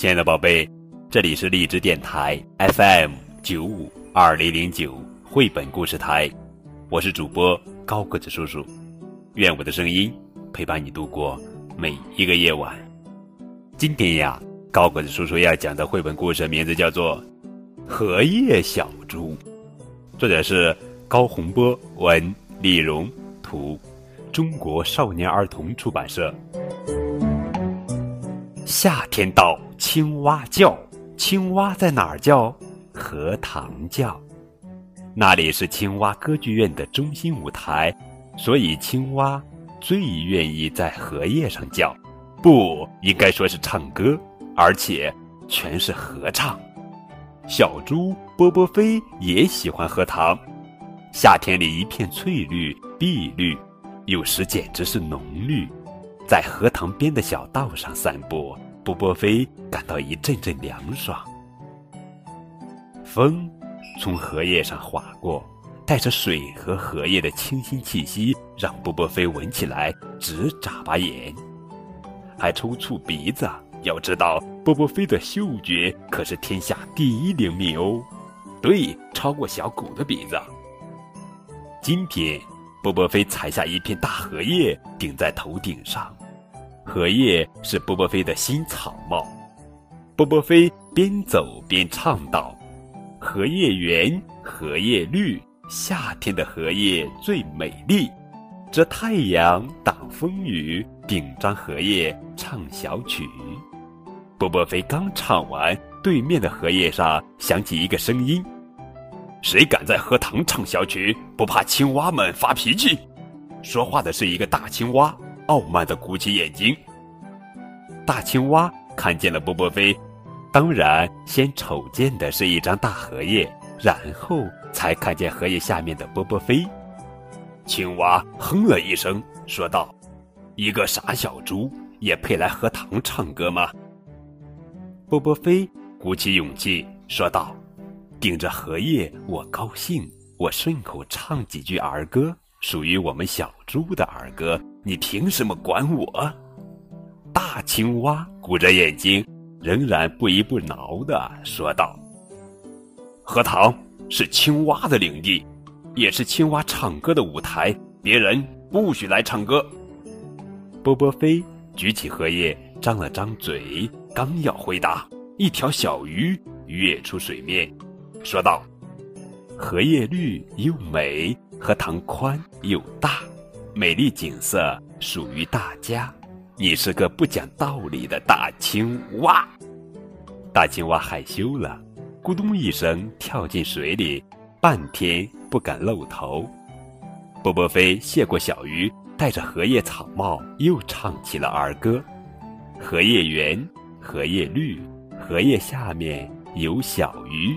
亲爱的宝贝，这里是荔枝电台 FM952009 绘本故事台，我是主播高个子叔叔，愿我的声音陪伴你度过每一个夜晚。今天呀，高个子叔叔要讲的绘本故事名字叫做《荷叶小猪》，作者是高洪波，文李荣，图，中国少年儿童出版社。夏天到，青蛙叫，青蛙在哪儿叫？荷塘叫。那里是青蛙歌剧院的中心舞台，所以青蛙最愿意在荷叶上叫，不应该说是唱歌，而且全是合唱。小猪波波飞也喜欢荷塘，夏天里一片翠绿、碧绿，有时简直是浓绿。在荷塘边的小道上散步，波波飞感到一阵阵凉爽。风从荷叶上划过，带着水和荷叶的清新气息，让波波飞闻起来直眨巴眼，还抽搐鼻子。要知道，波波飞的嗅觉可是天下第一灵敏哦，对，超过小狗的鼻子。今天波波飞采下一片大荷叶，顶在头顶上。荷叶是波波飞的新草帽。波波飞边走边唱道：荷叶圆，荷叶绿，夏天的荷叶最美丽。遮太阳，挡风雨，顶张荷叶唱小曲。波波飞刚唱完，对面的荷叶上响起一个声音：谁敢在荷塘唱小曲，不怕青蛙们发脾气？说话的是一个大青蛙，傲慢地鼓起眼睛。大青蛙看见了波波飞，当然先瞅见的是一张大荷叶，然后才看见荷叶下面的波波飞。青蛙哼了一声，说道：一个傻小猪也配来荷塘唱歌吗？波波飞鼓起勇气说道：顶着荷叶，我高兴，我顺口唱几句儿歌，属于我们小猪的儿歌，你凭什么管我？大青蛙鼓着眼睛，仍然不依不挠地说道：荷塘是青蛙的领地，也是青蛙唱歌的舞台，别人不许来唱歌。波波飞举起荷叶，张了张嘴，刚要回答，一条小鱼跃出水面，说道：荷叶绿又美，荷塘宽又大，美丽景色属于大家，你是个不讲道理的大青蛙。大青蛙害羞了，咕咚一声跳进水里，半天不敢露头。波波飞谢过小鱼，带着荷叶草帽又唱起了儿歌：荷叶圆，荷叶绿，荷叶下面有小鱼，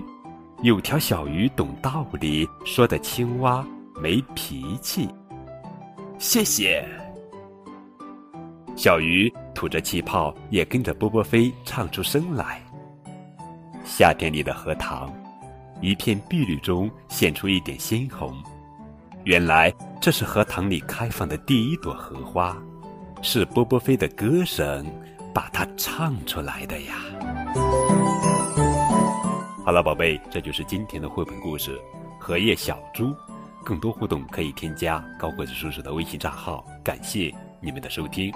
有条小鱼懂道理，说的青蛙没脾气。谢谢。小鱼吐着气泡，也跟着波波飞唱出声来。夏天里的荷塘，一片碧绿中显出一点鲜红。原来这是荷塘里开放的第一朵荷花，是波波飞的歌声把它唱出来的呀。好了，宝贝，这就是今天的绘本故事《荷叶小猪》。更多互动可以添加高个子叔叔的微信账号。感谢你们的收听。